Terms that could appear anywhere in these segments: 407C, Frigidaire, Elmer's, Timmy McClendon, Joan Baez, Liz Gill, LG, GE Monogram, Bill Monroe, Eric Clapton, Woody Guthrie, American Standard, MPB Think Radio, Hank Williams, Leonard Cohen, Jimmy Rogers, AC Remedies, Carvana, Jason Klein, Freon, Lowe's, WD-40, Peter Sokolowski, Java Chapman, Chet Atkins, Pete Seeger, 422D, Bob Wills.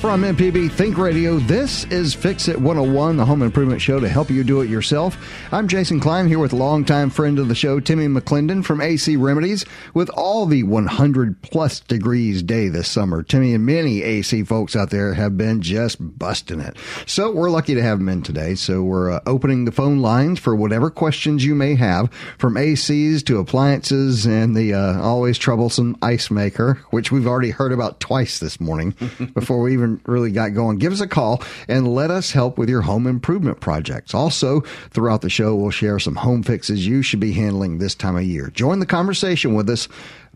From MPB Think Radio, this is Fix It 101, the home improvement show to help you do it yourself. I'm Jason Klein here with longtime friend of the show, Timmy McClendon from AC Remedies, with all the 100-plus degrees day this summer. Timmy and many AC folks out there have been just busting it. So we're lucky to have him in today. So we're opening the phone lines for whatever questions you may have, from ACs to appliances and the always troublesome ice maker, which we've already heard about twice this morning before we even really got going. Give us a call and let us help with your home improvement projects. Also, throughout the show, we'll share some home fixes you should be handling this time of year. Join the conversation with us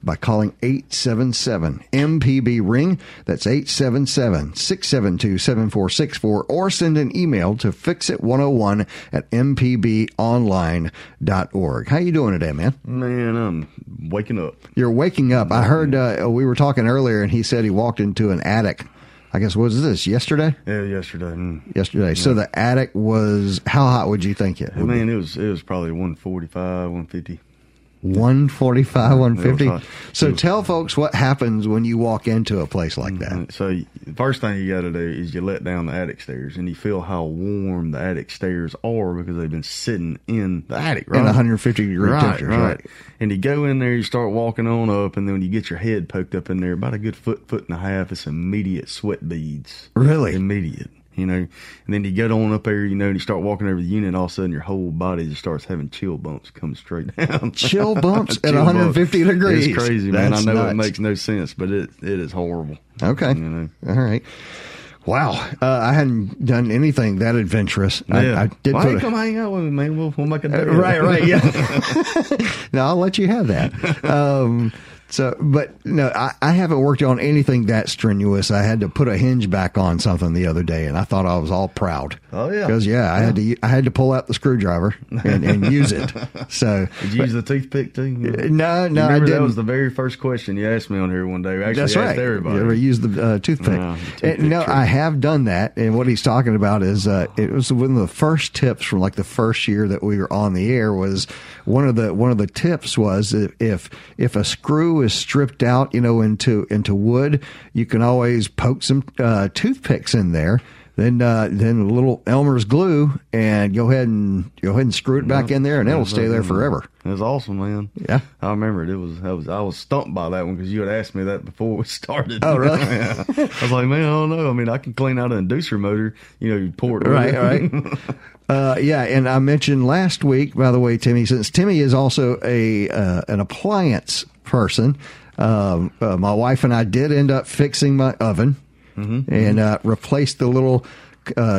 by calling 877-MPB-RING. That's 877-672-7464, or send an email to fixit101@mpbonline.org. How you doing today, man? Man, I'm waking up. You're waking up. I heard we were talking earlier, and he said he walked into an attic. I guess, what was this, yesterday? Yeah, yesterday. Yesterday. Yeah. So the attic was, how hot would you think it would be? It was probably 145, 150. 145, 150? So tell folks what happens when you walk into a place like that. So the first thing you got to do is you let down the attic stairs, and you feel how warm the attic stairs are because they've been sitting in the attic, right? In 150-degree temperatures, right? And you go in there, you start walking on up, and then when you get your head poked up in there, about a good foot and a half, it's immediate sweat beads. Really? Immediate. You know, and then you get on up there, you know, and you start walking over the unit, and all of a sudden your whole body just starts having chill bumps come straight down. Chill bumps at 150 degrees. It's crazy, man. That's I know nuts. It makes no sense, but it is horrible. Okay. You know? All right. Wow. I hadn't done anything that adventurous. Yeah. I did. Why don't you come hang out with me, man? We'll make a day. Right, yeah. No, I'll let you have that. So, but no, I haven't worked on anything that strenuous. I had to put a hinge back on something the other day, and I thought I was all proud. Oh yeah, because I had to pull out the screwdriver and use it. So did you use the toothpick too? No, I didn't. That was the very first question you asked me on here one day. Actually, that's right. Everybody, you ever used the toothpick? No, I have done that. And what he's talking about is it was one of the first tips from like the first year that we were on the air. Was one of the tips was if a screw is stripped out, you know, into wood, you can always poke some toothpicks in there. Then a little Elmer's glue, and go ahead and screw it back in there, and it'll stay there forever. That's awesome, man. Yeah, I remember it. I was stumped by that one because you had asked me that before we started. Oh, really? Yeah. I was like, man, I don't know. I mean, I can clean out an inducer motor. You know, you pour it right. Yeah, and I mentioned last week, by the way, Timmy, since Timmy is also an appliance person, my wife and I did end up fixing my oven. Mm-hmm. And replaced the little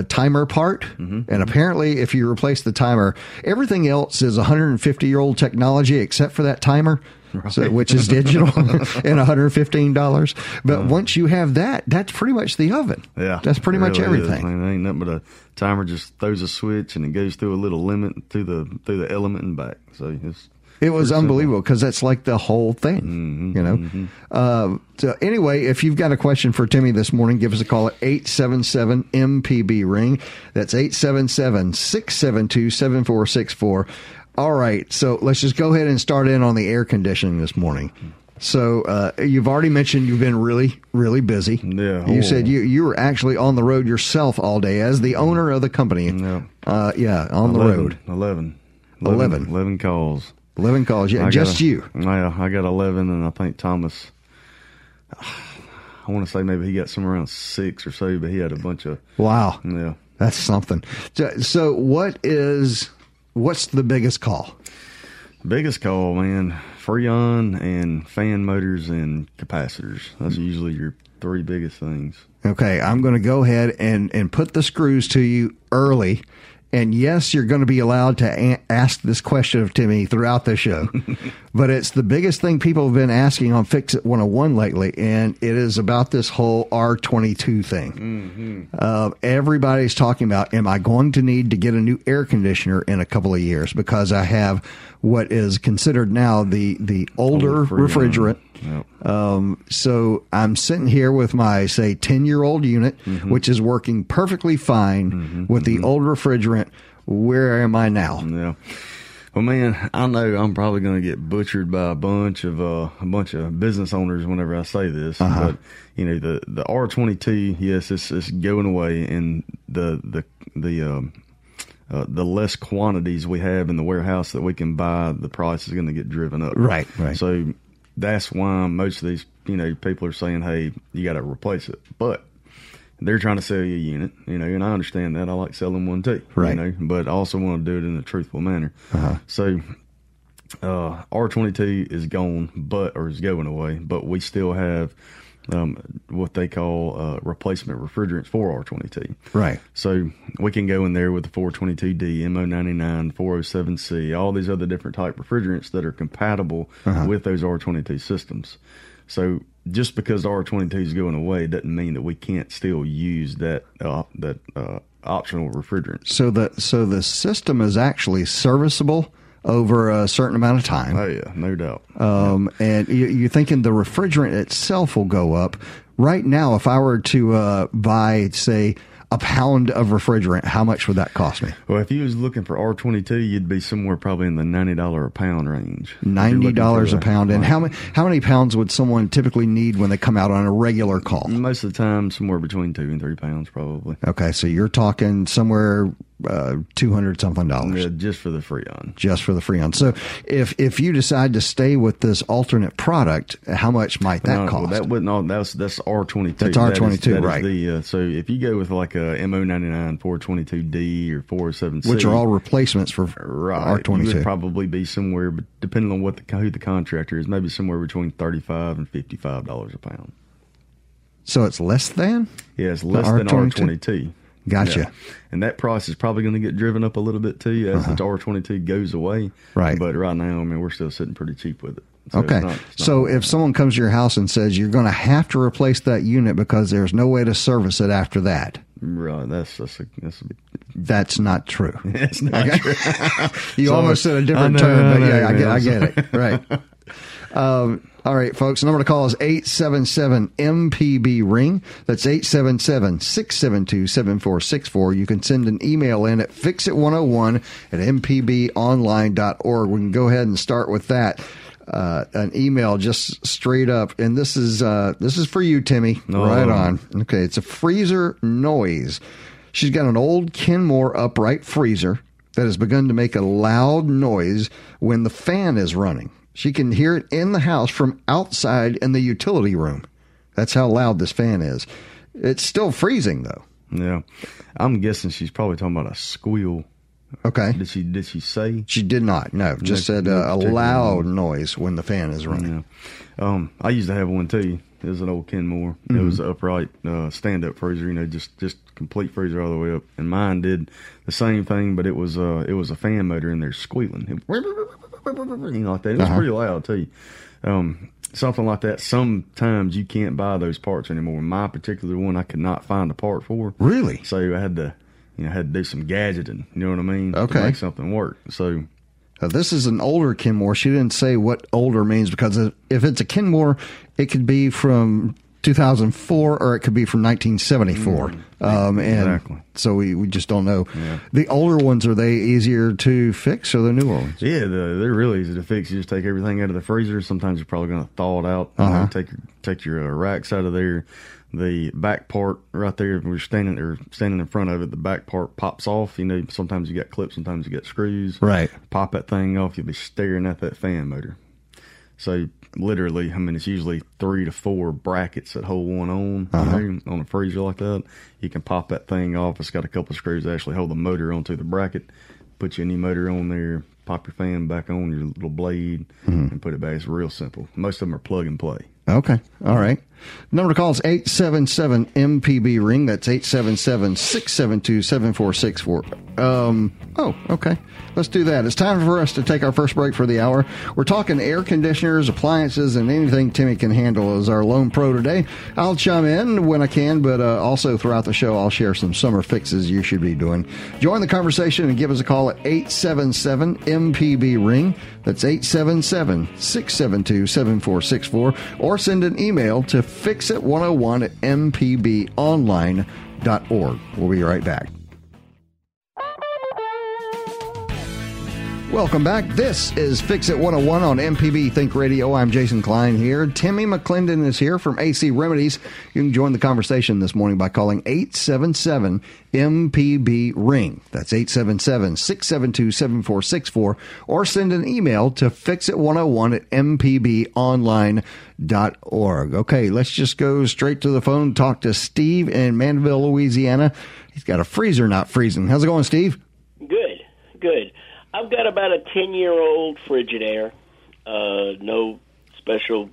timer part. Mm-hmm. And apparently, if you replace the timer, everything else is 150-year-old technology except for that timer, right. So, which is digital, and $115. But once you have that, that's pretty much the oven. Yeah, that's pretty much everything. I mean, ain't nothing but a timer just throws a switch, and it goes through a little limit through the element and back. So it's... It was unbelievable because that's like the whole thing, you know. Mm-hmm. So anyway, if you've got a question for Timmy this morning, give us a call at 877-MPB-RING. That's 877-672-7464. All right, so let's just go ahead and start in on the air conditioning this morning. So you've already mentioned you've been really, really busy. Yeah, you said you were actually on the road yourself all day as the owner of the company. Yeah, on the road. 11 calls. 11 calls, yeah, just you. Yeah, I got 11, and I think Thomas, I want to say maybe he got somewhere around 6 or so, but he had a bunch of... Wow. Yeah. That's something. So what's the biggest call? Biggest call, man, Freon and fan motors and capacitors. That's usually your three biggest things. Okay, I'm going to go ahead and put the screws to you early. And yes, you're going to be allowed to ask this question of Timmy throughout the show. But it's the biggest thing people have been asking on Fix It 101 lately, and it is about this whole R22 thing. Mm-hmm. Everybody's talking about, am I going to need to get a new air conditioner in a couple of years? Because I have what is considered now the older refrigerant. Yep. So I'm sitting here with my, say, 10-year-old unit, which is working perfectly fine with the old refrigerant. where am I now? Yeah. Well, man, I know I'm probably going to get butchered by a bunch of business owners whenever I say this, but you know, the R22, yes, it's going away, and the less quantities we have in the warehouse that we can buy, the price is going to get driven up. Right, right. So that's why most of these, you know, people are saying, hey, you got to replace it, but they're trying to sell you a unit, you know, and I understand that. I like selling one too, right? You know, but I also want to do it in a truthful manner. So R22 is gone, or is going away, but we still have what they call replacement refrigerants for R22. Right. So we can go in there with the 422D, MO99, 407C, all these other different type refrigerants that are compatible with those R22 systems. So just because R22 is going away doesn't mean that we can't still use that that optional refrigerant. So the system is actually serviceable over a certain amount of time. Oh yeah, no doubt. And you're thinking the refrigerant itself will go up. Right now, if I were to buy, say, a pound of refrigerant, how much would that cost me? Well, if you was looking for R22, you'd be somewhere probably in the $90 a pound range. $90 a pound. And how many pounds would someone typically need when they come out on a regular call? Most of the time, somewhere between 2 and 3 pounds, probably. Okay, so you're talking somewhere $200-something. Yeah, just for the Freon. Just for the Freon. So if you decide to stay with this alternate product, how much might that cost? Well, that's R22. That's R22, right. So if you go with like a MO99, 422D, or 407C. Which are all replacements for R22. You would probably be somewhere, but depending on who the contractor is, maybe somewhere between $35 and $55 a pound. So it's less than? Yeah, it's less than R22. Gotcha. Yeah. And that price is probably going to get driven up a little bit too as the R22 goes away. Right. But right now, I mean, we're still sitting pretty cheap with it. So okay. If someone comes to your house and says you're going to have to replace that unit because there's no way to service it after that. Right. That's not true. It's not true. You almost said a different term, but yeah, I get it. Right. All right, folks, the number to call is 877-MPB-RING. That's 877-672-7464. You can send an email in at fixit101@mpbonline.org. We can go ahead and start with that. An email just straight up, and this is for you, Timmy. Right on. Okay, it's a freezer noise. She's got an old Kenmore upright freezer that has begun to make a loud noise when the fan is running. She can hear it in the house from outside in the utility room. That's how loud this fan is. It's still freezing, though. Yeah. I'm guessing she's probably talking about a squeal. Okay. Did she say? She did not, no. Just said a loud noise when the fan is running. Yeah. I used to have one, too. It was an old Kenmore. Mm-hmm. It was an upright stand-up freezer, you know, just complete freezer all the way up. And mine did the same thing, but it was a fan motor in there squealing. Like that. It was pretty loud too. Something like that. Sometimes you can't buy those parts anymore. My particular one, I could not find a part for. Really? So I had to, do some gadgeting. You know what I mean? Okay. To make something work. So this is an older Kenmore. She didn't say what older means, because if it's a Kenmore, it could be from 2004 or it could be from 1974. Exactly. So we just don't know. Yeah. The older ones, are they easier to fix or the newer ones? Yeah, they're really easy to fix. You just take everything out of the freezer. Sometimes you're probably going to thaw it out. Take your racks out of there. The back part right there, we're standing in front of it, the back part pops off. You know, sometimes you got clips, sometimes you got screws. Right. Pop that thing off, you'll be staring at that fan motor. So literally, I mean, it's usually 3 to 4 brackets that hold one on, you know, on a freezer like that. You can pop that thing off. It's got a couple of screws that actually hold the motor onto the bracket. Put your new motor on there, pop your fan back on, your little blade, and put it back. It's real simple. Most of them are plug and play. Okay. All right. Number to call is 877-MPB-RING. That's 877-672-7464. Okay. Let's do that. It's time for us to take our first break for the hour. We're talking air conditioners, appliances, and anything Timmy can handle as our lone pro today. I'll chime in when I can, but also throughout the show, I'll share some summer fixes you should be doing. Join the conversation and give us a call at 877-MPB-RING. That's 877-672-7464. Or send an email to fixit101@mpbonline.org. We'll be right back. Welcome back. This is Fix It 101 on MPB Think Radio. I'm Jason Klein here. Timmy McClendon is here from AC Remedies. You can join the conversation this morning by calling 877-MPB-RING. That's 877-672-7464. Or send an email to fixit101@mpbonline.org. Okay, let's just go straight to the phone, talk to Steve in Mandeville, Louisiana. He's got a freezer not freezing. How's it going, Steve? Good, good. I've got about a 10-year-old Frigidaire. No special,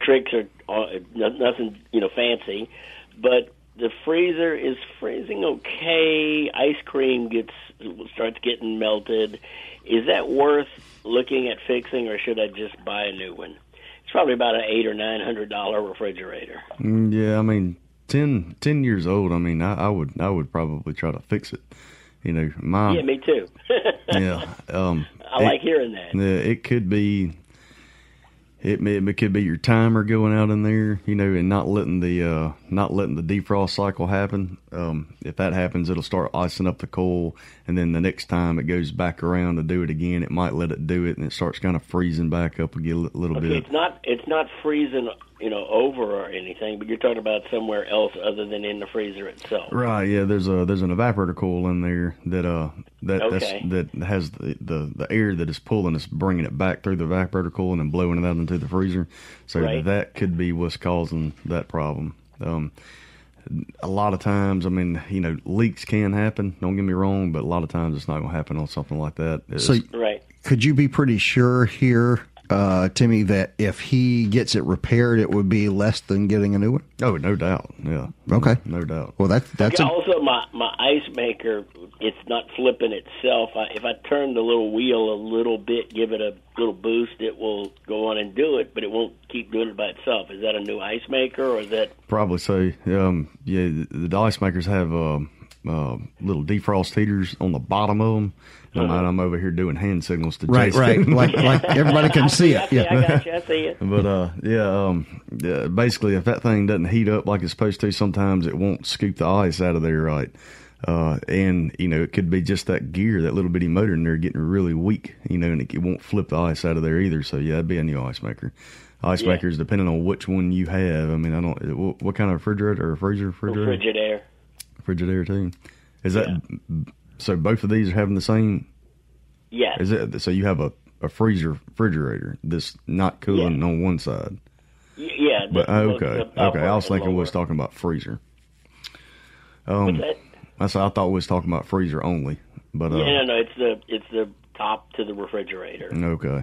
tricks or nothing, fancy. But the freezer is freezing okay. Ice cream starts getting melted. Is that worth looking at fixing, or should I just buy a new one? It's probably about an $800 or $900 refrigerator. Yeah, I mean, 10 years old. I mean, I would probably try to fix it. Yeah, me too. Yeah. I like hearing that. Yeah, it could be. It could be your timer going out in there, and not letting the defrost cycle happen. If that happens, it'll start icing up the coal, and then the next time it goes back around to do it again, it might let it do it, and it starts kind of freezing back up again a little bit. It's not freezing, over or anything, but you're talking about somewhere else other than in the freezer itself. Right? Yeah. There's an evaporator coil in there that has the air that is pulling us, bringing it back through the evaporator coil and then blowing it out into the freezer. So that could be what's causing that problem. A lot of times, I mean, leaks can happen. Don't get me wrong, but a lot of times it's not going to happen on something like that. Could you be pretty sure here? Timmy, that if he gets it repaired, it would be less than getting a new one? Oh, no doubt. Yeah. Okay. No doubt. Well, that's also my ice maker. It's not flipping itself. If I turn the little wheel a little bit, give it a little boost, it will go on and do it, but it won't keep doing it by itself. Is that a new ice maker, or is that? Probably so. The ice makers have little defrost heaters on the bottom of them. I'm over here doing hand signals to Jason. Right. like everybody can see it. Yeah, I got you. I see it. But basically, if that thing doesn't heat up like it's supposed to, sometimes it won't scoop the ice out of there right. And it could be just that gear, that little bitty motor in there, getting really weak. And it won't flip the ice out of there either. So yeah, that'd be a new ice maker. Ice makers, depending on which one you have. I mean, I don't. What kind of refrigerator or freezer? Frigidaire. Frigidaire too. Is that? Yeah. So both of these are having the same. Yeah. So you have a freezer refrigerator that's not cooling on one side. Yeah. But okay. I was thinking we was talking about freezer. I thought we was talking about freezer only, but no. It's the top to the refrigerator. Okay.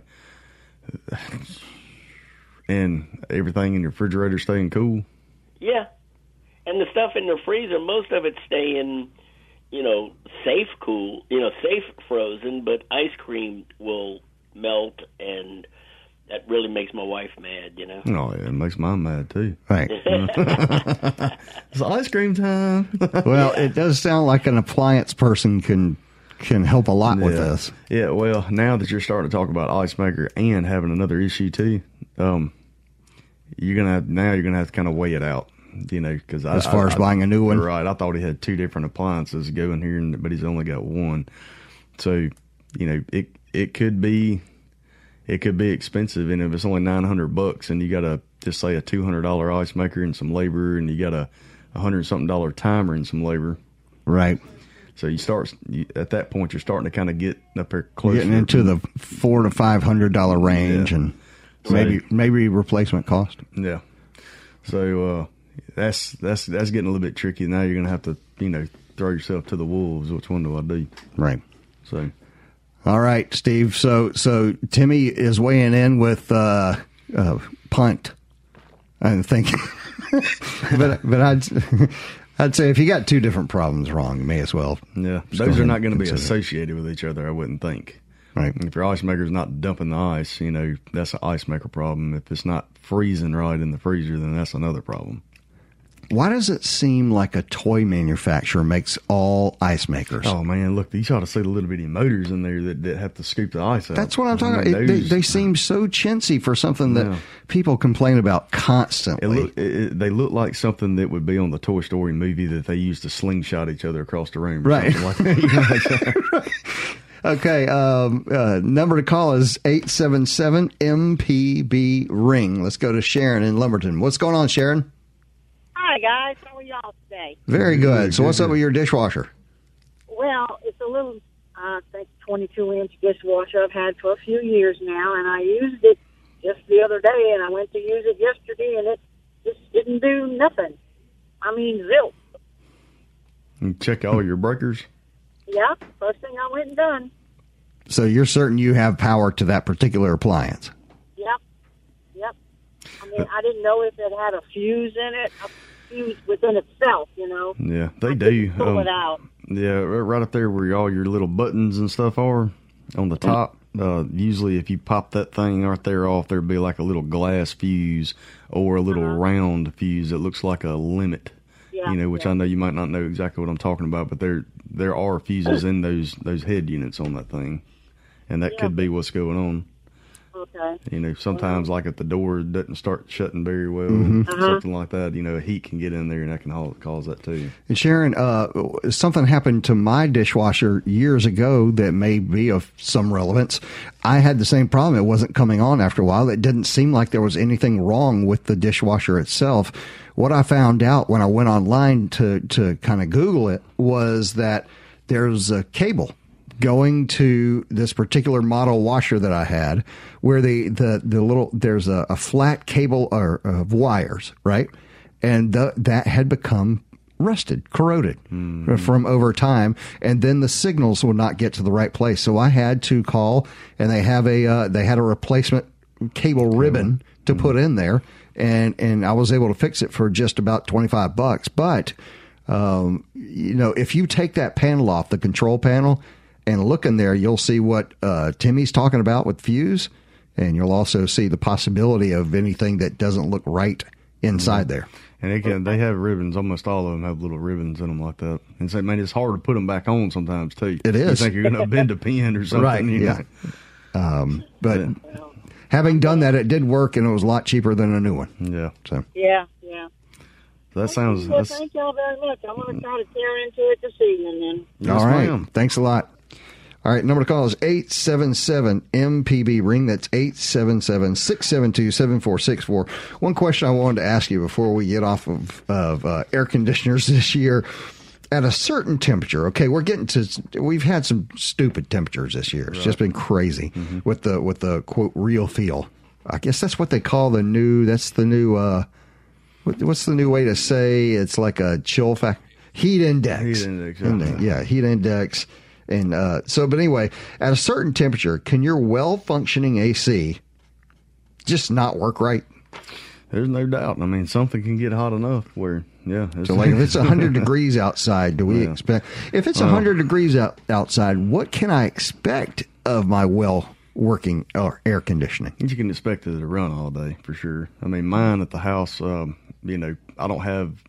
And everything in your refrigerator staying cool. Yeah, and the stuff in the freezer, most of it staying. Safe cool, safe frozen, but ice cream will melt, and that really makes my wife mad, Oh, yeah, it makes mine mad, too. Right. It's ice cream time. Well, it does sound like an appliance person can help a lot with this. Yeah, well, now that you're starting to talk about ice maker and having another issue, too, you're going to have to kind of weigh it out. Because as far as buying a new one, right? I thought he had two different appliances going here, but he's only got one. So, it could be expensive, and if it's only $900, and you got a just say a $200 ice maker and some labor, and you got a $100-something timer and some labor, right? So at that point, you're starting to kind of get up there close, getting into the $400 to $500 range, and maybe replacement cost. Yeah. So. That's getting a little bit tricky. Now you're gonna have to throw yourself to the wolves. Which one do I do? Right. So, all right, Steve. So Timmy is weighing in with punt. I think, but I'd say if you got two different problems wrong, you may as well. Yeah, those are not going to be associated with each other. I wouldn't think. Right. If your ice maker's not dumping the ice, that's an ice maker problem. If it's not freezing right in the freezer, then that's another problem. Why does it seem like a toy manufacturer makes all ice makers? Oh, man, look, you ought to see the little bitty motors in there that have to scoop the ice out. That's what I'm talking about. They seem so chintzy for something that people complain about constantly. They look like something that would be on the Toy Story movie that they used to slingshot each other across the room. Right. Like that. Okay, number to call is 877-MPB-RING. Let's go to Sharon in Lumberton. What's going on, Sharon? Hi, guys. How are y'all today? Very good. So what's up with your dishwasher? Well, it's a little, I think, 22-inch dishwasher I've had for a few years now, and I used it just the other day, and I went to use it yesterday, and it just didn't do nothing. I mean, zilch. You check all your breakers? Yeah, first thing I went and done. So you're certain you have power to that particular appliance? Yep. I mean, I didn't know if it had a fuse in it, a fuse within itself, you know? Yeah, they do. Pull it out. Yeah, right up there where all your little buttons and stuff are on the top. Usually if you pop that thing right there off, there'd be like a little glass fuse or a little round fuse that looks like a limit. Yeah, you know, which I know you might not know exactly what I'm talking about, but there are fuses in those head units on that thing, and that could be what's going on. Okay. You know, sometimes like if the door doesn't start shutting very well, something like that, you know, heat can get in there and that can cause that too. And Sharon, something happened to my dishwasher years ago that may be of some relevance. I had the same problem. It wasn't coming on after a while. It didn't seem like there was anything wrong with the dishwasher itself. What I found out when I went online to kind of Google it was that there's a cable going to this particular model washer that I had, where the little, there's a flat cable of wires, right? And that had become rusted, corroded from over time, and then the signals would not get to the right place. So I had to call, and they had a replacement cable ribbon to put in there, and I was able to fix it for just about $25. But you know, if you take that panel off, the control panel, and look in there, you'll see what Timmy's talking about with fuse, and you'll also see the possibility of anything that doesn't look right inside there. And again, they have ribbons. Almost all of them have little ribbons in them like that. And so, man, it's hard to put them back on sometimes, too. It is. You think you're going to bend a pin or something. Right, but having done that, it did work, and it was a lot cheaper than a new one. Yeah. So. Yeah. That sounds... Well, thank y'all very much. I'm going to try to tear into it this evening, then. All right. Ma'am. Thanks a lot. All right, number to call is 877-MPB-RING. That's 877-672-7464. One question I wanted to ask you before we get off of air conditioners this year. At a certain temperature, okay, we've had some stupid temperatures this year. It's just been crazy with the quote, real feel. I guess that's what they call what's the new way to say it's like a chill factor? Heat index. Heat index. And but anyway, at a certain temperature, can your well-functioning AC just not work right? There's no doubt. I mean, something can get hot enough where, So like if it's 100 degrees outside, do we expect? If it's 100 degrees outside, what can I expect of my well-working or air conditioning? You can expect it to run all day for sure. I mean, mine at the house, you know, I don't have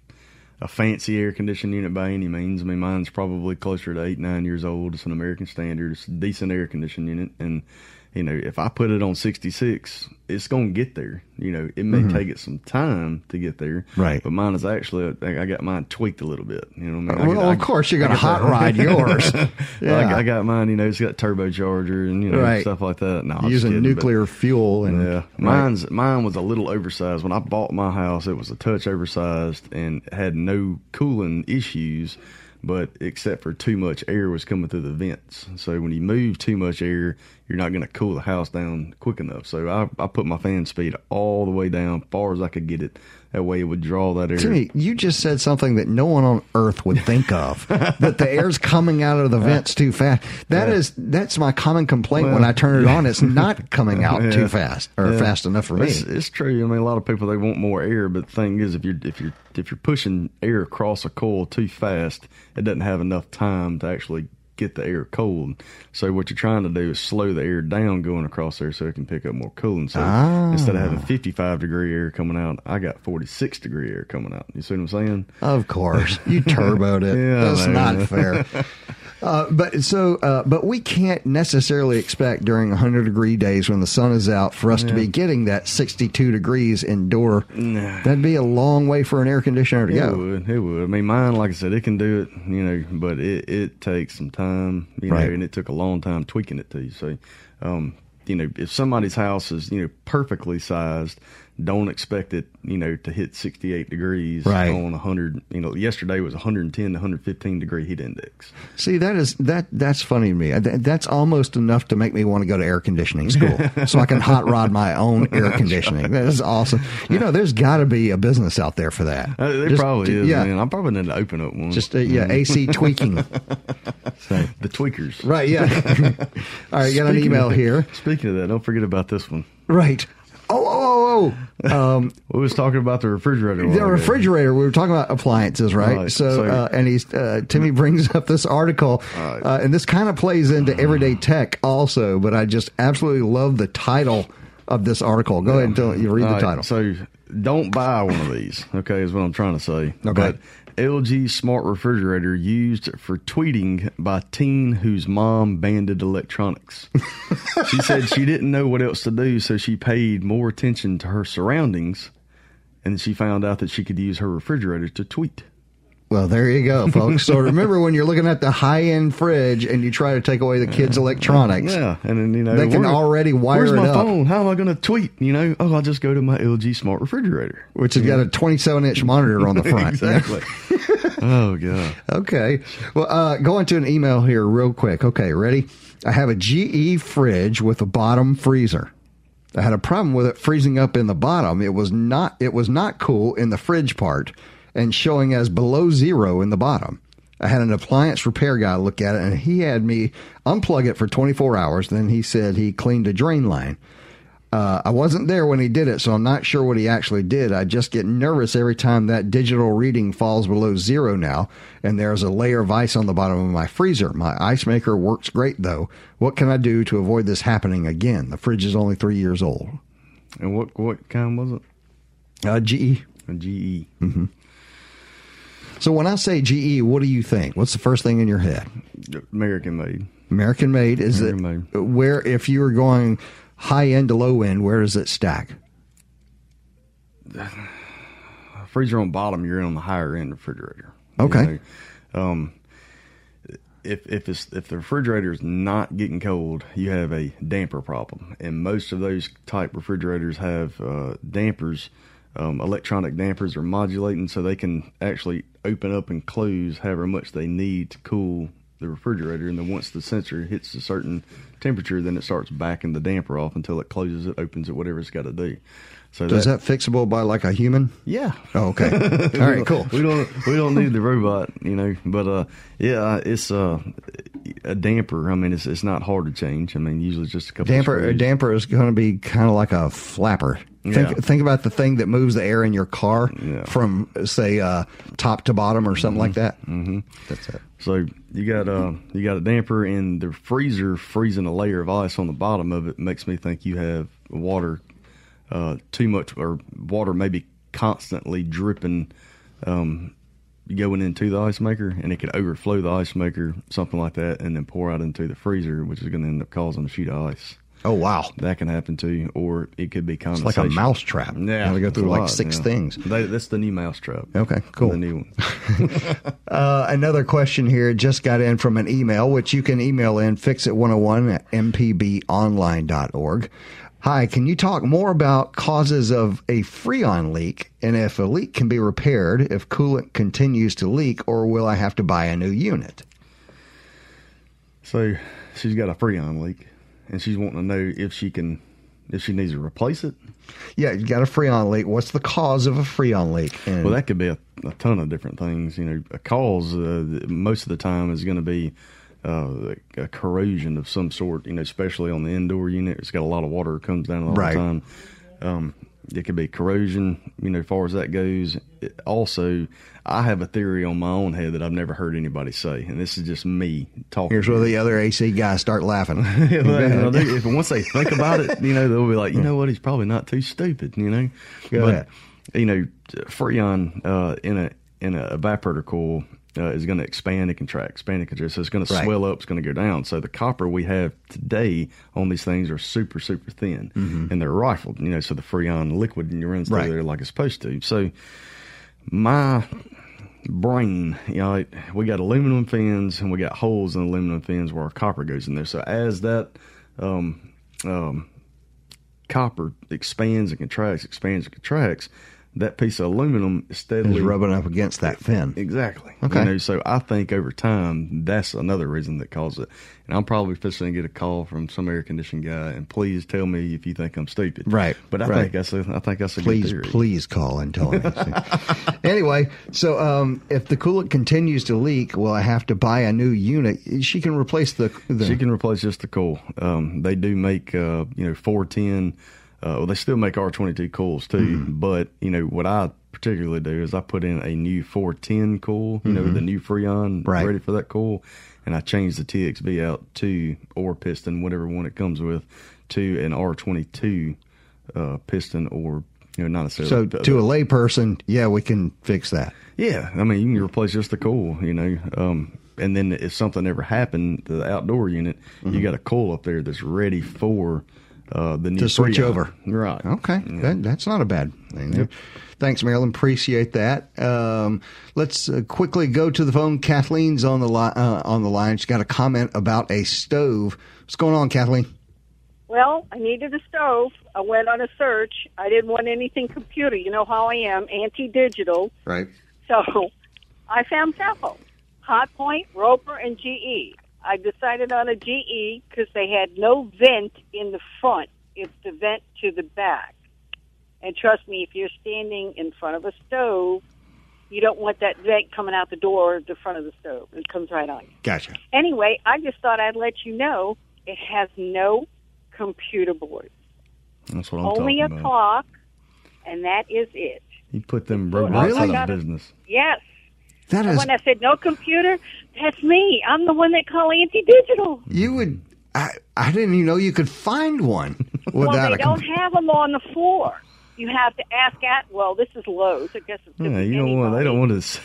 a fancy air conditioning unit by any means. I mean, mine's probably closer to 8-9 years old. It's an American Standard. It's a decent air conditioning unit, and you know, if I put it on 66, it's gonna get there. You know, it may take it some time to get there, right? But mine is actually, I got mine tweaked a little bit. You know what I mean? Well, of course you're gonna hot ride yours. I got mine. You know, it's got turbocharger and stuff like that. No, using nuclear fuel and mine was a little oversized. When I bought my house, it was a touch oversized and had no cooling issues. But except for too much air was coming through the vents. So when you move too much air, you're not going to cool the house down quick enough. So I put my fan speed all the way down, far as I could get it. That way it would draw that air. Timmy, you just said something that no one on earth would think of, that the air's coming out of the vents too fast. That's my common complaint when I turn it on. It's not coming out too fast or fast enough for me. It's true. I mean, a lot of people, they want more air, but the thing is, if you're pushing air across a coil too fast, it doesn't have enough time to actually get the air cold. So what you're trying to do is slow the air down going across there so it can pick up more cooling. So instead of having 55 degree air coming out, I got 46 degree air coming out. You see what I'm saying? Of course. You turboed it. Yeah, that's not fair. But we can't necessarily expect during 100 degree days when the sun is out for us to be getting that 62 degrees indoor. Nah. That'd be a long way for an air conditioner to go. It would. I mean, mine, like I said, it can do it, you know, but it takes some time, you know, and it took a long time tweaking it to you. So, you know, if somebody's house is, you know, perfectly sized, don't expect it, you know, to hit 68 degrees on 100. You know, yesterday was 110 to 115 degree heat index. See, that's funny to me. That's almost enough to make me want to go to air conditioning school so I can hot rod my own air conditioning. That is awesome. You know, there's got to be a business out there for that. There probably is. Yeah. Man, I'm probably need to open up one. Just AC tweaking. So. The tweakers. Right. Yeah. All right. Got an email here. Speaking of that, don't forget about this one. Right. Oh! We was talking about the refrigerator. The refrigerator. We were talking about appliances, right? So, and Timmy brings up this article, and this kind of plays into everyday tech also. But I just absolutely love the title of this article. Go ahead and read the title. So, don't buy one of these. Okay, is what I'm trying to say. Okay. But LG smart refrigerator used for tweeting by teen whose mom banded electronics. She said she didn't know what else to do, so she paid more attention to her surroundings, and she found out that she could use her refrigerator to tweet. Well, there you go, folks. So remember, when you're looking at the high-end fridge and you try to take away the kids' electronics, and then, you know, they can already wire it up. Where's my phone? How am I going to tweet? You know, I'll just go to my LG smart refrigerator, which has got a 27-inch monitor on the front. Exactly. Oh God. Okay. Well, going to an email here real quick. Okay, ready? I have a GE fridge with a bottom freezer. I had a problem with it freezing up in the bottom. It was not cool in the fridge part, and showing as below zero in the bottom. I had an appliance repair guy look at it, and he had me unplug it for 24 hours. Then he said he cleaned a drain line. I wasn't there when he did it, so I'm not sure what he actually did. I just get nervous every time that digital reading falls below zero now, and there's a layer of ice on the bottom of my freezer. My ice maker works great, though. What can I do to avoid this happening again? The fridge is only 3 years old. And what kind was it? GE. A GE. Mm-hmm. So when I say GE, what do you think? What's the first thing in your head? American made. American made. Is American it made. Where, if you were going high end to low end, where does it stack? Freezer on bottom, you're in on the higher end refrigerator. Okay. You know? If the refrigerator is not getting cold, you have a damper problem, and most of those type refrigerators have dampers. Electronic dampers are modulating, so they can actually open up and close however much they need to cool the refrigerator. And then once the sensor hits a certain temperature, then it starts backing the damper off until it closes it, opens it, whatever it's got to do. So is that fixable by like a human? Yeah. Oh, okay. All right. Cool. We don't need the robot, you know. But it's a damper. I mean, it's not hard to change. I mean, usually it's just a couple. A damper is going to be kind of like a flapper. Think about the thing that moves the air in your car from, say, top to bottom or something like that. Mm-hmm. That's it. So you got a damper, and the freezer freezing a layer of ice on the bottom of it makes me think you have water. Too much, or water maybe constantly dripping, going into the ice maker, and it could overflow the ice maker, something like that, and then pour out into the freezer, which is going to end up causing a sheet of ice. Oh, wow. That can happen to you, or it could be condensation. It's like a mousetrap. Yeah. You have to go through like six things. That's the new mousetrap. Okay, cool. The new one. Another question here just got in from an email, which you can email in fixit101@mpbonline.org. Hi, can you talk more about causes of a Freon leak, and if a leak can be repaired if coolant continues to leak, or will I have to buy a new unit? So she's got a Freon leak, and she's wanting to know if she needs to replace it. Yeah, you got a Freon leak. What's the cause of a Freon leak? And well, that could be a ton of different things. You know, a cause most of the time is going to be a corrosion of some sort, you know, especially on the indoor unit. It's got a lot of water that comes down all the time. It could be corrosion, you know, as far as that goes. It also, I have a theory on my own head that I've never heard anybody say, and this is just me talking. Here's where the other AC guys start laughing. If once they think about it, you know, they'll be like, you know what, he's probably not too stupid, you know. But, you know, Freon in a evaporator coil is going to expand and contract, so it's going to swell up, it's going to go down. So the copper we have today on these things are super, super thin, and they're rifled, you know, so the Freon liquid runs through there like it's supposed to. So my brain, you know, we got aluminum fins and we got holes in aluminum fins where our copper goes in there. So as that copper expands and contracts, that piece of aluminum is steadily rubbing up against that fin. Exactly. Okay. You know, so I think over time, that's another reason that caused it. And I'm probably fixing to get a call from some air conditioning guy, and please tell me if you think I'm stupid. Right. But I think that's a good theory. Please call and tell me. Anyway, so if the coolant continues to leak, will I have to buy a new unit? She can replace the... She can replace just the coil. They do make, 410... well, they still make R22 coils too, but you know what I particularly do is I put in a new 410 coil, you know, the new Freon ready for that coil, and I change the TXB out to, or piston, whatever one it comes with, to an R22 piston, or not necessarily. So to a layperson, we can fix that. Yeah, I mean you can replace just the coil, you know. And then if something ever happened to the outdoor unit, you got a coil up there that's ready for. The new to switch over. Right. Okay. Yeah. That's not a bad thing. Yep. Thanks, Marilyn. Appreciate that. Let's quickly go to the phone. Kathleen's on the line. She's got a comment about a stove. What's going on, Kathleen? Well, I needed a stove. I went on a search. I didn't want anything computer. You know how I am, anti-digital. Right. So I found several. Hotpoint, Roper, and GE. I decided on a GE because they had no vent in the front. It's the vent to the back. And trust me, if you're standing in front of a stove, you don't want that vent coming out the door at the front of the stove. It comes right on you. Gotcha. Anyway, I just thought I'd let you know it has no computer board. That's what I'm talking about. Only a clock, and that is it. You put them robots out of business. Yes. When I said no computer, that's me. I'm the one that call anti-digital. You would. I didn't even know you could find one without a computer. Well, they don't have them on the floor. You have to ask at. Well, this is Lowe's. I guess it's they don't want to. Right. They don't want to sell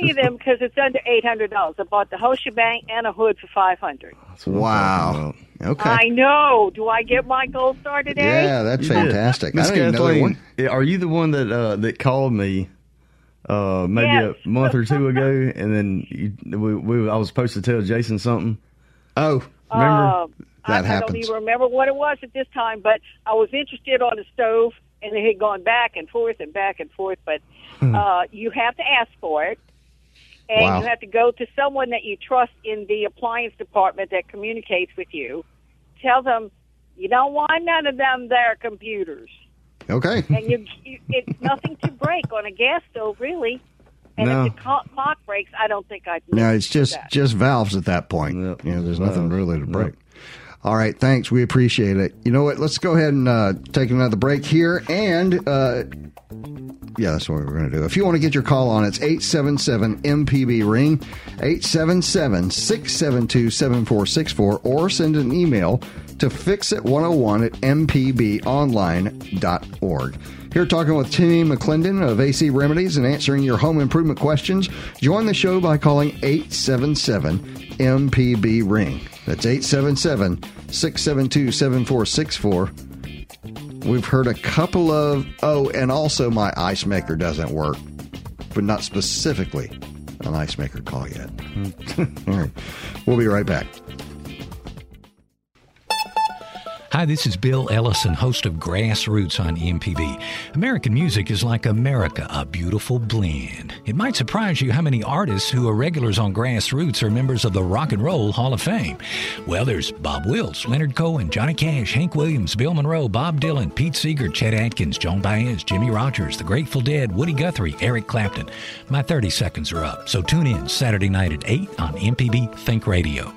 you them because it's under $800. I bought the whole shebang and a hood for $500. Wow. Okay. I know. Do I get my gold star today? Yeah, that's fantastic. Miss Kathleen, are you the one that called me? Maybe a month or two ago, and then I was supposed to tell Jason something. Oh, remember that happened. I don't even remember what it was at this time, but I was interested on the stove, and it had gone back and forth and back and forth. But you have to ask for it, and you have to go to someone that you trust in the appliance department that communicates with you. Tell them you don't want none of them there computers. Okay. And it's nothing to break on a gas stove, really. And if the clock breaks, I don't think I'd. No, it's just valves at that point. Yep. You know, there's nothing really to break. Yep. All right, thanks. We appreciate it. You know what? Let's go ahead and take another break here. And, that's what we're going to do. If you want to get your call on, it's 877-MPB-RING, 877-672-7464, or send an email to fixit101@mpbonline.org. Here talking with Timmy McClendon of AC Remedies and answering your home improvement questions. Join the show by calling 877-MPB-RING. That's 877-672-7464. We've heard a couple of, and also my ice maker doesn't work, but not specifically an ice maker call yet. All right. We'll be right back. Hi, this is Bill Ellison, host of Grassroots on MPB. American music is like America, a beautiful blend. It might surprise you how many artists who are regulars on Grassroots are members of the Rock and Roll Hall of Fame. Well, there's Bob Wills, Leonard Cohen, Johnny Cash, Hank Williams, Bill Monroe, Bob Dylan, Pete Seeger, Chet Atkins, Joan Baez, Jimmy Rogers, The Grateful Dead, Woody Guthrie, Eric Clapton. My 30 seconds are up, so tune in Saturday night at 8 on MPB Think Radio.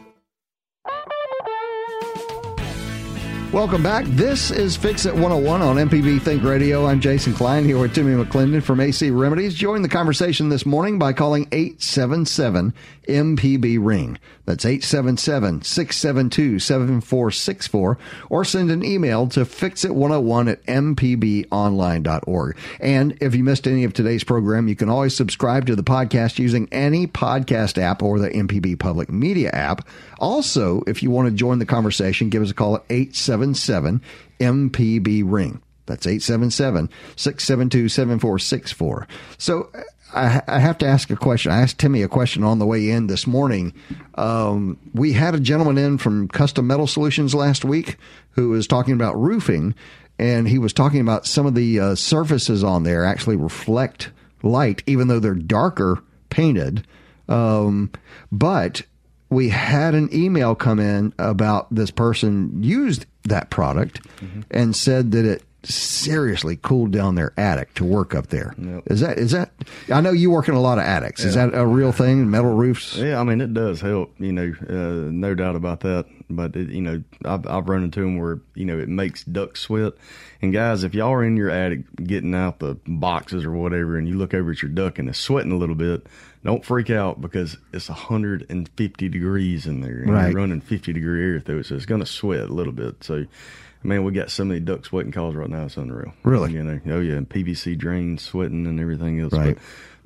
Welcome back. This is Fix It 101 on MPB Think Radio. I'm Jason Klein here with Timmy McClendon from AC Remedies. Join the conversation this morning by calling 877-MPB-RING. That's 877-672-7464. Or send an email to fixit101@mpbonline.org. And if you missed any of today's program, you can always subscribe to the podcast using any podcast app or the MPB Public Media app. Also, if you want to join the conversation, give us a call at 877-MPB-RING. That's 877-672-7464. So I have to ask a question. I asked Timmy a question on the way in this morning. We had a gentleman in from Custom Metal Solutions last week who was talking about roofing, and he was talking about some of the surfaces on there actually reflect light, even though they're darker painted. But we had an email come in about this person used that product and said that it seriously cooled down their attic to work up there. Yep. Is that? I know you work in a lot of attics. Yeah. Is that a real thing? Metal roofs? Yeah, I mean, it does help. You know, no doubt about that. But it, you know, I've run into them where, you know, it makes ducks sweat. And guys, if y'all are in your attic getting out the boxes or whatever, and you look over at your duck and it's sweating a little bit, don't freak out, because it's 150 degrees in there. And you're running 50-degree air through it, so it's going to sweat a little bit. So, man, we got so many ducks sweating calls right now, it's unreal. Really? You know, oh yeah, and PVC drains sweating and everything else. Right.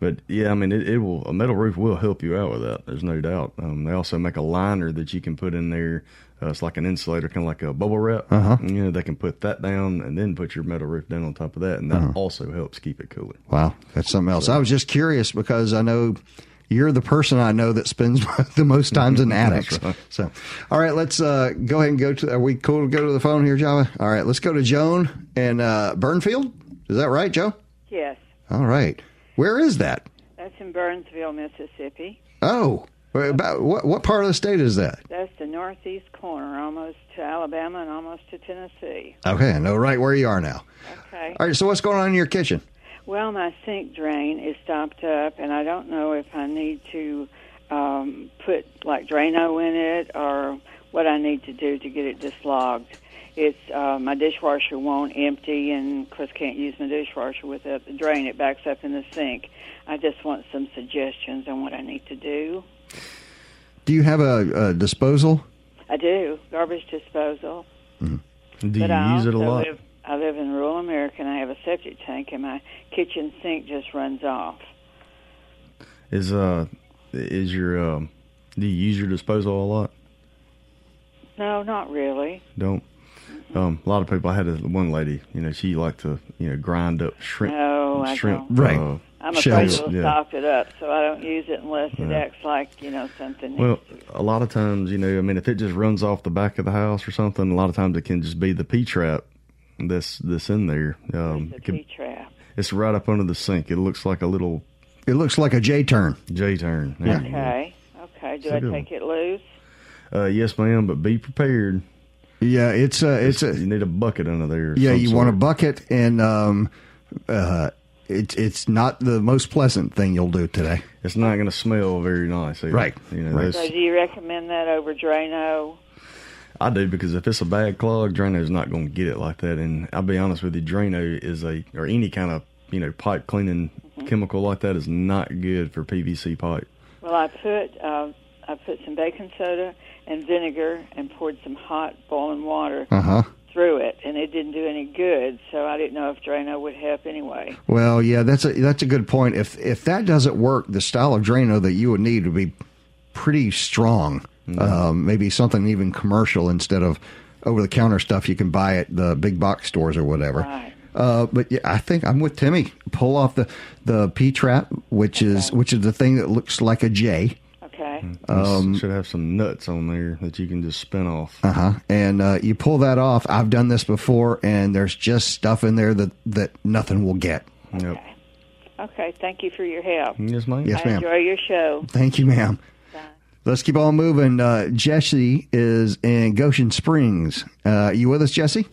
But yeah, I mean, it will, a metal roof will help you out with that. There's no doubt. They also make a liner that you can put in there. It's like an insulator, kind of like a bubble wrap. Uh-huh. You know, they can put that down and then put your metal roof down on top of that, and that also helps keep it cooler. Wow, that's something else. So, I was just curious because I know you're the person I know that spends the most times in attics. Right. So, all right, let's go ahead and go to. Are we cool to go to the phone here, Java? All right, let's go to Joan and Burnfield. Is that right, Joe? Yes. All right. Where is that? That's in Burnsville, Mississippi. Oh, about what part of the state is that? That's the northeast corner, almost to Alabama and almost to Tennessee. Okay, I know right where you are now. Okay. All right, so what's going on in your kitchen? Well, my sink drain is stopped up, and I don't know if I need to put, like, Drano in it or what I need to do to get it dislogged. It's my dishwasher won't empty, and of course can't use my dishwasher without the drain. It backs up in the sink. I just want some suggestions on what I need to do. Do you have a disposal? I do, garbage disposal. Mm-hmm. Do you use it a lot? I live in rural America, and I have a septic tank, and my kitchen sink just runs off. Is your do you use your disposal a lot? No, not really. Don't. A lot of people. I had one lady, you know, she liked to, you know, grind up shrimp. No, I don't. Right. I'm afraid it'll stop it up, so I don't use it unless it acts like, you know, something. Well, a lot of times, you know, I mean, if it just runs off the back of the house or something, a lot of times it can just be the P-trap that's in there. It's a P-trap. It's right up under the sink. It looks like a little... It looks like a J-turn. J-turn. Yeah. Okay. Okay. Do I take it loose? Yes, ma'am, but be prepared. Yeah, it's you need a bucket under there. Yeah, you want a bucket, and it's not the most pleasant thing you'll do today. It's not going to smell very nice either. Right. You know, so do you recommend that over Drano? I do, because if it's a bad clog, Drano's not going to get it like that. And I'll be honest with you, Drano is or any kind of, you know, pipe cleaning chemical like that is not good for PVC pipe. Well, I put some baking soda and vinegar and poured some hot boiling water through it, and it didn't do any good, so I didn't know if Drano would help anyway. Well, yeah, that's a good point. If that doesn't work, the style of Drano that you would need would be pretty strong, maybe something even commercial instead of over-the-counter stuff you can buy at the big box stores or whatever. Right. But yeah, I think I'm with Timmy. Pull off the P-trap, which is the thing that looks like a J. Okay. Should have some nuts on there that you can just spin off. And you pull that off. I've done this before, and there's just stuff in there that nothing will get. Okay. Yep. Okay. Thank you for your help. Yes, ma'am. Yes, ma'am. Enjoy your show. Thank you, ma'am. Bye. Let's keep on moving. Jesse is in Goshen Springs. You with us, Jesse?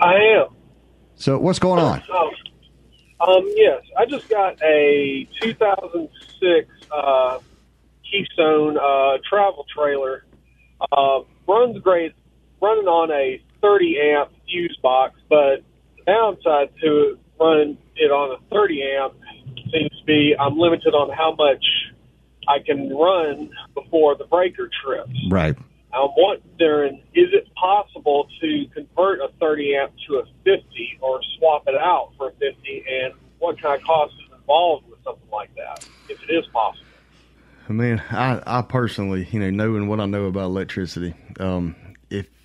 I am. So what's going on? Yes, I just got a 2006. Keystone travel trailer runs great, running on a 30 amp fuse box, but the downside to running it on a 30 amp seems to be I'm limited on how much I can run before the breaker trips. Right. I'm wondering, is it possible to convert a 30 amp to a 50 or swap it out for a 50, and what kind of cost is involved with something like that, if it is possible? I mean, I personally, you know, knowing what I know about electricity, whenever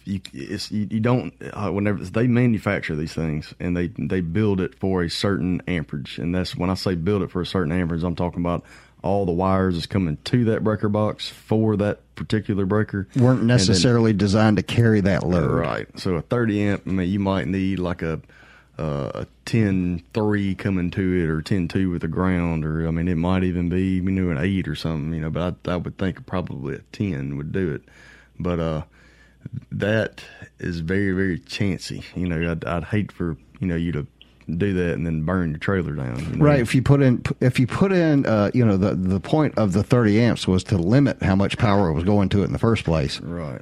they manufacture these things and they build it for a certain amperage, and that's when I say build it for a certain amperage, I'm talking about all the wires is coming to that breaker box for that particular breaker. Weren't necessarily designed to carry that load. Right. So a 30 amp, I mean, you might need like a 10.3 coming to it, or 10.2 with the ground, or I mean, it might even be, you know, an 8 or something, you know, but I would think probably a 10 would do it. But that is very, very chancy. You know, I'd hate for, you know, you to do that and then burn your trailer down. You know? Right. If you put in, you know, the point of the 30 amps was to limit how much power was going to it in the first place. Right.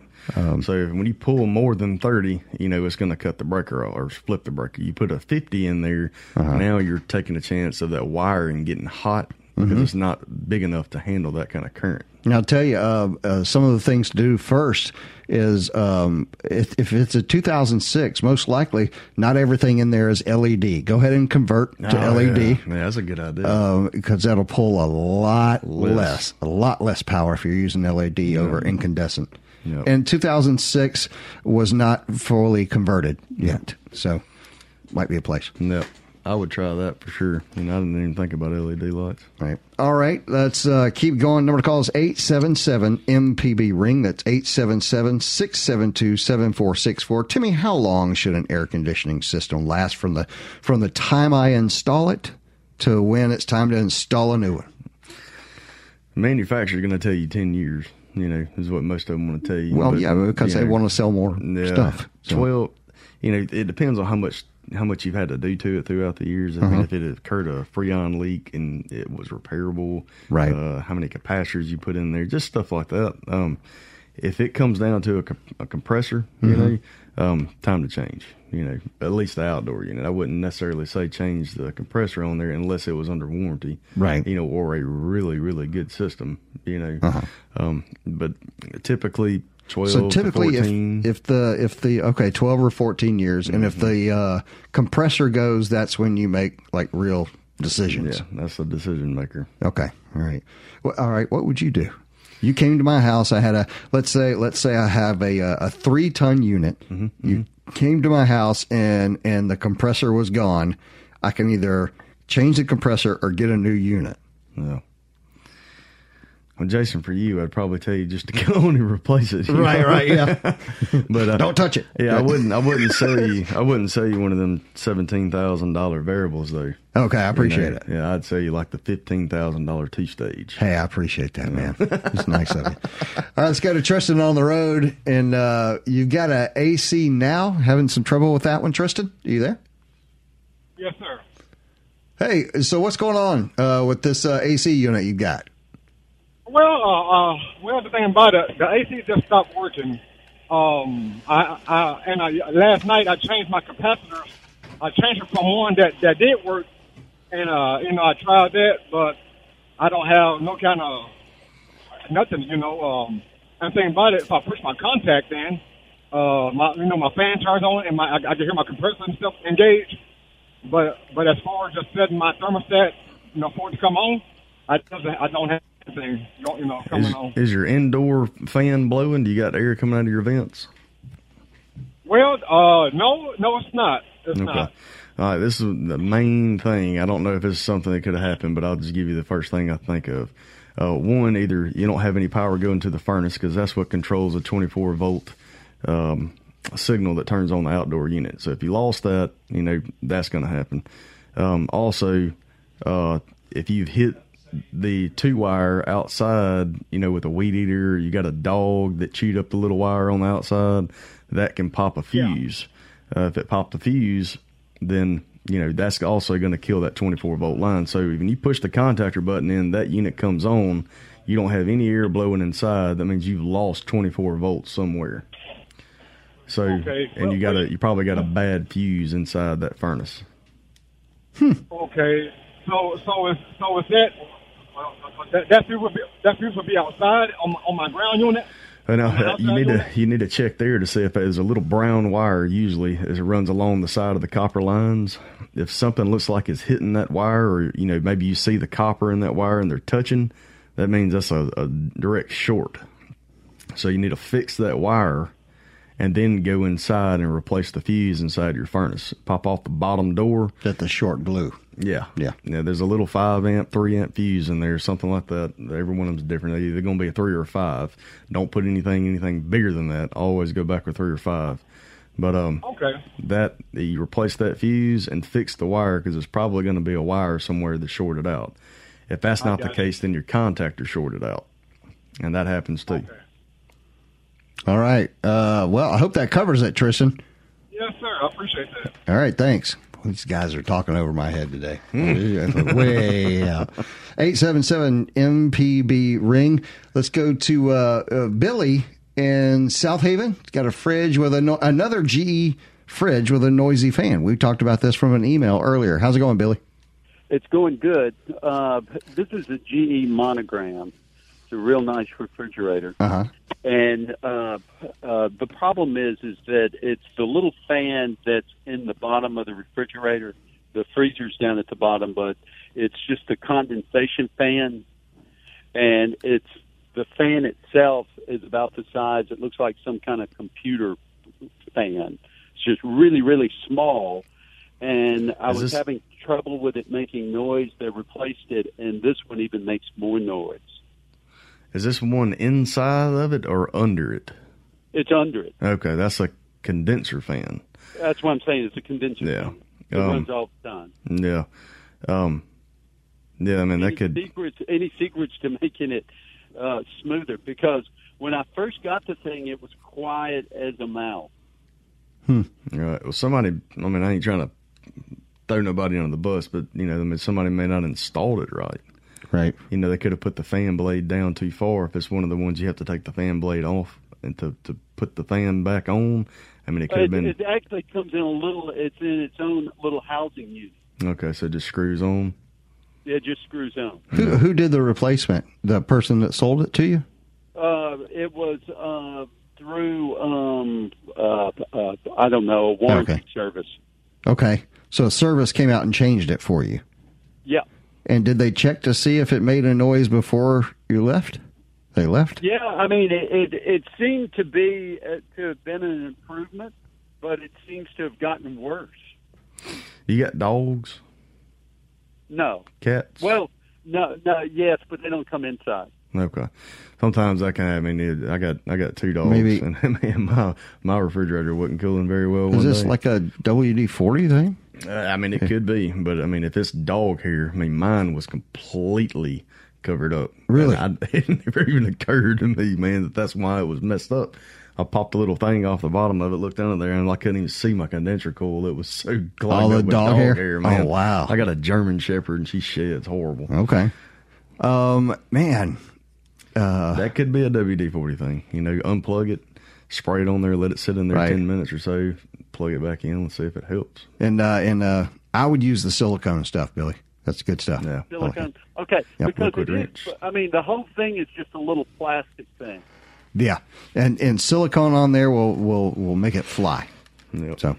So when you pull more than 30, you know, it's going to cut the breaker or flip the breaker. You put a 50 in there. Uh-huh. Now you're taking a chance of that wiring getting hot because mm-hmm. it's not big enough to handle that kind of current. And I'll tell you, some of the things to do first is if it's a 2006, most likely not everything in there is LED. Go ahead and convert to LED. Yeah. Man, that's a good idea. Because that'll pull a lot less power if you're using LED over incandescent. Yep. And 2006 was not fully converted yet, so might be a place. Yep. I would try that for sure. And I didn't even think about LED lights. Right. All right. Let's keep going. Number to call is 877-MPB-RING. That's 877-672-7464. Timmy, how long should an air conditioning system last from the time I install it to when it's time to install a new one? The manufacturer's going to tell you 10 years, you know, is what most of them want to tell you. Well, but, because they want to sell more stuff. So. 12, you know, it depends on how much you've had to do to it throughout the years. I mean, if it occurred a Freon leak and it was repairable, right? How many capacitors you put in there, just stuff like that. If it comes down to a compressor, you know, time to change, you know, at least the outdoor unit. I wouldn't necessarily say change the compressor on there unless it was under warranty, right? You know, or a really, really good system, you know, but typically 12 so typically, to 14. if the 12 or 14 years, and if the compressor goes, that's when you make like real decisions. Yeah, that's the decision maker. Okay, all right, well, all right. What would you do? You came to my house. I had a let's say I have a 3-ton unit. Mm-hmm. You came to my house and the compressor was gone. I can either change the compressor or get a new unit. Yeah. Well, Jason, for you, I'd probably tell you just to go on and replace it. Right, yeah. But don't touch it. Yeah, I wouldn't sell you one of them $17,000 variables though. Okay, I appreciate it. Yeah, I'd sell you like the $15,000 two-stage. Hey, I appreciate that, man. It's nice of you. All right, let's go to Tristan on the road, and you've got an AC now. Having some trouble with that one, Tristan? Are you there? Yes, sir. Hey, so what's going on with this AC unit you got? Well, the thing about it, the AC just stopped working. I last night I changed my capacitors. I changed it from one that did work, and I tried that, but I don't have no kind of nothing, you know. And the thing about it, if I push my contact in, my fan turns on, and I can hear my compressor and stuff engaged. But as far as just setting my thermostat, you know, for it to come on, I don't have. Thing, you know, is your indoor fan blowing? Do you got air coming out of your vents? Well, no, it's not. It's not. All right, this is the main thing. I don't know if it's something that could have happened, but I'll just give you the first thing I think of. One, either you don't have any power going to the furnace because that's what controls a 24-volt signal that turns on the outdoor unit. So if you lost that, you know, that's going to happen. Also, if you've hit the 2-wire outside, you know, with a weed eater, you got a dog that chewed up the little wire on the outside, that can pop a fuse. Yeah. If it popped the fuse, then, you know, that's also going to kill that 24-volt line. So when you push the contactor button in, that unit comes on. You don't have any air blowing inside. That means you've lost 24 volts somewhere. So okay. And well, you probably got a bad fuse inside that furnace. Okay. So that fuse would be outside on my ground unit. Now, you need to check there to see if there's a little brown wire, usually as it runs along the side of the copper lines. If something looks like it's hitting that wire, or maybe you see the copper in that wire and they're touching, that means that's a direct short. So you need to fix that wire and then go inside and replace the fuse inside your furnace. Pop off the bottom door. That the short blue. Yeah. There's a little 5-amp, 3-amp fuse in there, something like that. Every one of them's different. They're either going to be a 3 or a 5. Don't put anything bigger than that. Always go back with 3 or 5. But that you replace that fuse and fix the wire, because it's probably going to be a wire somewhere that's shorted out. If that's not the case, then your contactor shorted out, and that happens too. Okay. All right. Well, I hope that covers it, Tristan. Yes, sir. I appreciate that. All right. Thanks. These guys are talking over my head today. Way out. 877 MPB ring. Let's go to Billy in South Haven. He's got a fridge with another GE fridge with a noisy fan. We talked about this from an email earlier. How's it going, Billy? It's going good. This is a GE Monogram. It's a real nice refrigerator. Uh-huh. And the problem is that it's the little fan that's in the bottom of the refrigerator. The freezer's down at the bottom, but it's just a condensation fan. And it's the fan itself is about the size. It looks like some kind of computer fan. It's just really, really small. And I was having trouble with it making noise. They replaced it, and this one even makes more noise. Is this one inside of it or under it? It's under it. Okay, that's a condenser fan. That's what I'm saying. It's a condenser fan. It runs all the time. Yeah. Any secrets to making it smoother? Because when I first got the thing, it was quiet as a mouse. All right. Well, I ain't trying to throw nobody under the bus, but, somebody may not installed it right. Right. They could have put the fan blade down too far. If it's one of the ones you have to take the fan blade off and to put the fan back on, it could have been... It actually comes in it's in its own little housing unit. Okay, so it just screws on? Yeah, it just screws on. Who did the replacement? The person that sold it to you? It was through, I don't know, a warranty service. Okay, so a service came out and changed it for you? Yeah. And did they check to see if it made a noise before you left? They left? Yeah, it seemed to have been an improvement, but it seems to have gotten worse. You got dogs? No. Cats? Well, no, yes, but they don't come inside. Okay. Sometimes I got 2 dogs, maybe, and my refrigerator wasn't cooling very well. Is this like a WD-40 thing? It could be, but if it's dog hair, mine was completely covered up. Really? It never even occurred to me, man, that's why it was messed up. I popped a little thing off the bottom of it, looked under there, and I couldn't even see my condenser coil. It was so clogged up with dog hair, man. Oh, wow. I got a German Shepherd, and she sheds horrible. Okay. That could be a WD-40 thing. Unplug it, spray it on there, let it sit in there 10 minutes or so, plug it back in and see if it helps. And I would use the silicone stuff, Billy. That's good stuff. Yeah. Silicone. Okay. Yep. Because the whole thing is just a little plastic thing. Yeah. And silicone on there will make it fly. Yep. So,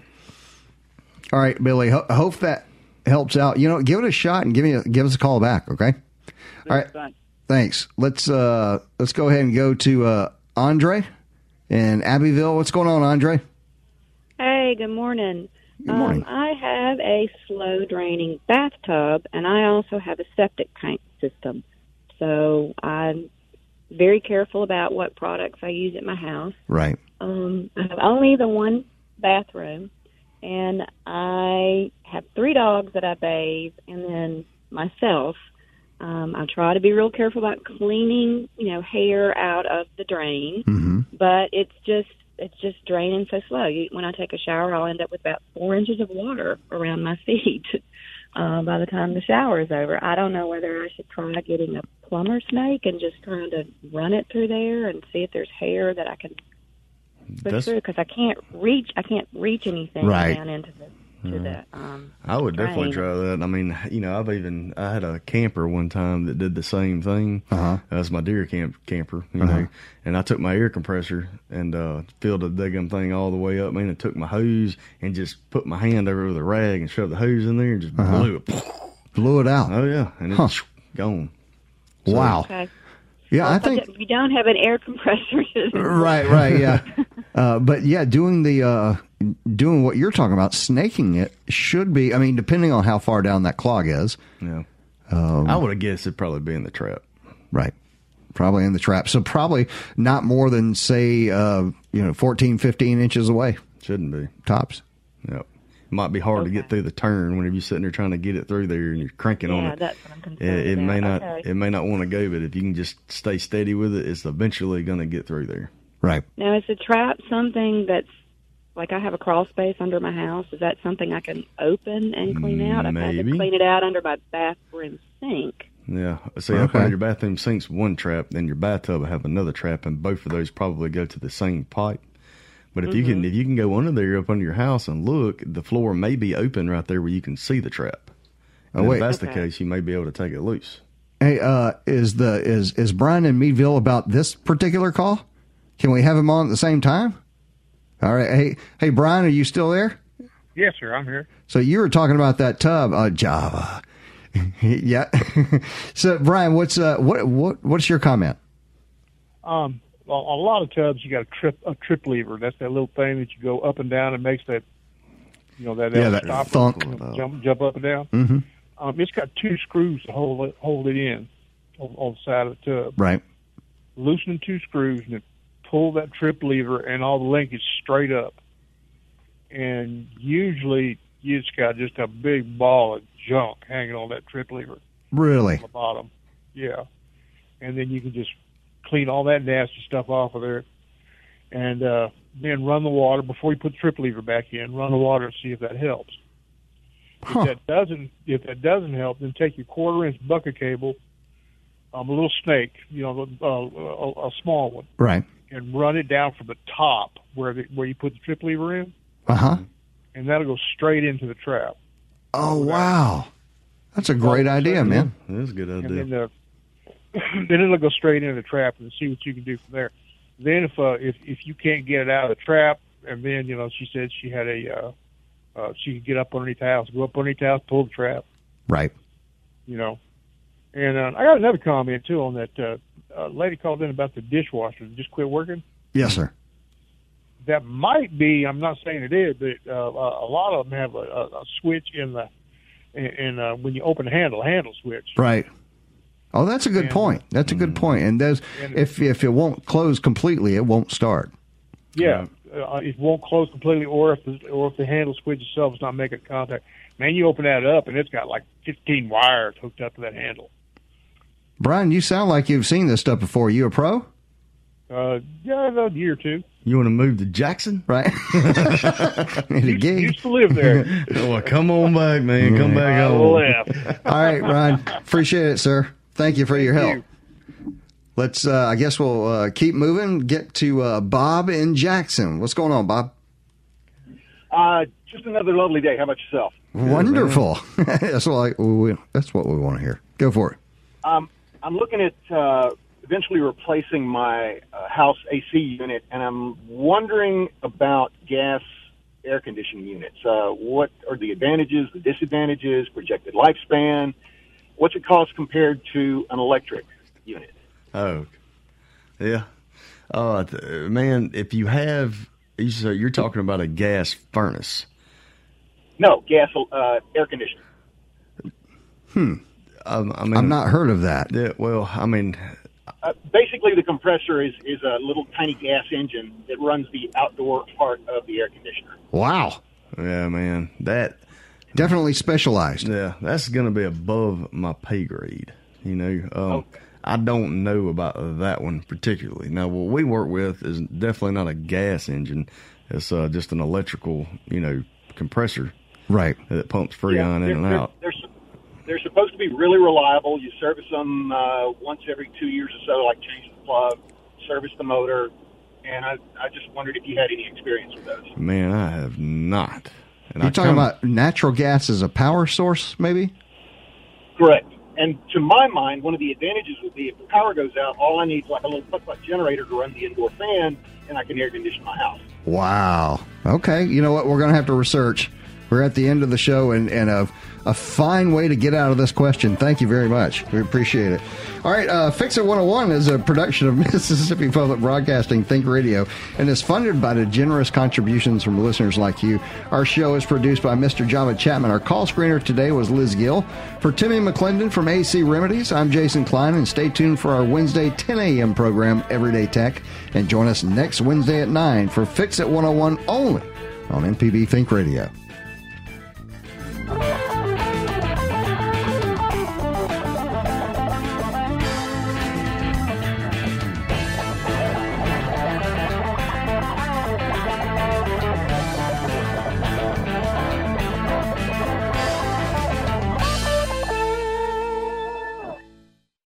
all right, Billy, I hope that helps out. Give it a shot and give us a call back. Okay. All right. Thanks. Let's go ahead and go to Andre in Abbeville. What's going on, Andre? Hey, good morning. Good morning. I have a slow-draining bathtub, and I also have a septic tank system. So I'm very careful about what products I use at my house. Right. I have only the one bathroom, and I have 3 dogs that I bathe, and then myself. I try to be real careful about cleaning, hair out of the drain, but it's just draining so slow. When I take a shower, I'll end up with about 4 inches of water around my feet by the time the shower is over. I don't know whether I should try getting a plumber snake and just trying to run it through there and see if there's hair that I can the that's... truth, because I can't reach anything right down into the. I would definitely try that. I mean, you know, I had a camper one time that did the same thing. That's my deer camper, you know. And I took my air compressor and filled the daggum thing all the way up, man, and took my hose and just put my hand over the rag and shoved the hose in there and just blew it out. Oh yeah, and it's gone. So, wow. Okay. Yeah, well, I think you don't have an air compressor. Right, yeah. But yeah, doing what you're talking about, snaking it should be, I mean, depending on how far down that clog is. Yeah. I would have guessed it'd probably be in the trap. Right. Probably in the trap. So probably not more than, say, 14, 15 inches away. Shouldn't be. Tops. Yep. Might be hard to get through the turn whenever you're sitting there trying to get it through there and you're cranking on it. That's what I'm concerned about. It may not want to go, but if you can just stay steady with it, it's eventually going to get through there. Right. Now, is a trap something that's, like, I have a crawl space under my house? Is that something I can open and clean out? Maybe. I've had to clean it out under my bathroom sink. Yeah. See, I find your bathroom sink's one trap, then your bathtub will have another trap, and both of those probably go to the same pipe. But if you can go under there up under your house and look, the floor may be open right there where you can see the trap. And if that's the case, you may be able to take it loose. Hey, is Brian in Meadville about this particular call? Can we have him on at the same time? All right. Hey, Brian, are you still there? Yes, sir. I'm here. So you were talking about that tub, Java. Yeah. So Brian, what's your comment? Well, a lot of tubs, you got a trip lever. That's that little thing that you go up and down and makes that, you know, that thunk, jump up and down. Mm-hmm. It's got two screws to hold it in on the side of the tub. Right. Loosen two screws and it pull that trip lever and all the linkage straight up. And usually you just got just a big ball of junk hanging on that trip lever. Really? On the bottom. Yeah. And then you can just clean all that nasty stuff off of there, and then run the water before you put the trip lever back in. Run the water and see if that helps. If that doesn't help, then take your 1/4-inch bucket cable, a little snake, you know, a small one, right, and run it down from the top where you put the trip lever in. And that'll go straight into the trap. Oh wow, that's a great idea, man. That's a good idea. And then it'll go straight into the trap and see what you can do from there. Then if you can't get it out of the trap, and then, you know, she said she had she could get up underneath the house, go up underneath the house, pull the trap. Right. You know. And I got another comment, too, on that lady called in about the dishwasher that just quit working. Yes, sir. That might be, I'm not saying it is, but a lot of them have a switch in when you open the handle switch. Right. Oh, that's a good point. That's a good point. And if it won't close completely, it won't start. Yeah, it won't close completely, or if the handle switch itself is not making contact. Man, you open that up, and it's got like 15 wires hooked up to that handle. Brian, you sound like you've seen this stuff before. You a pro? Yeah, about a year or two. You want to move to Jackson? Right. Used to live there. Oh, come on back, man. Come back home. All right, Brian. Appreciate it, sir. Thank you for your help. Let's, I guess we'll keep moving, get to Bob in Jackson. What's going on, Bob? Just another lovely day. How about yourself? Wonderful. That's what we want to hear. Go for it. I'm looking at eventually replacing my house AC unit, and I'm wondering about gas air conditioning units. What are the advantages, the disadvantages, projected lifespan? What's it cost compared to an electric unit? Oh, yeah. Man, if you have, so you're talking about a gas furnace. No, gas air conditioning. I mean, I've not heard of that. Yeah, well, I mean. Basically, the compressor is a little tiny gas engine that runs the outdoor part of the air conditioner. Wow. Yeah, man, that. Definitely specialized. Yeah, that's going to be above my pay grade. You know, I don't know about that one particularly. Now, what we work with is definitely not a gas engine. It's just an electrical, you know, compressor. Right. That pumps Freon in and out. They're supposed to be really reliable. You service them once every 2 years or so, like change the plug, service the motor, and I just wondered if you had any experience with those. Man, I have not. And you're talking about natural gas as a power source, maybe? Correct. And to my mind, one of the advantages would be if the power goes out, all I need is like a little puck-like generator to run the indoor fan, and I can air condition my house. Wow. Okay. You know what? We're going to have to research. We're at the end of the show, and a fine way to get out of this question. Thank you very much. We appreciate it. All right, Fix It 101 is a production of Mississippi Public Broadcasting Think Radio and is funded by the generous contributions from listeners like you. Our show is produced by Mr. Java Chapman. Our call screener today was Liz Gill. For Timmy McClendon from AC Remedies, I'm Jason Klein, and stay tuned for our Wednesday 10 a.m. program, Everyday Tech, and join us next Wednesday at 9 for Fix It 101 only on MPB Think Radio.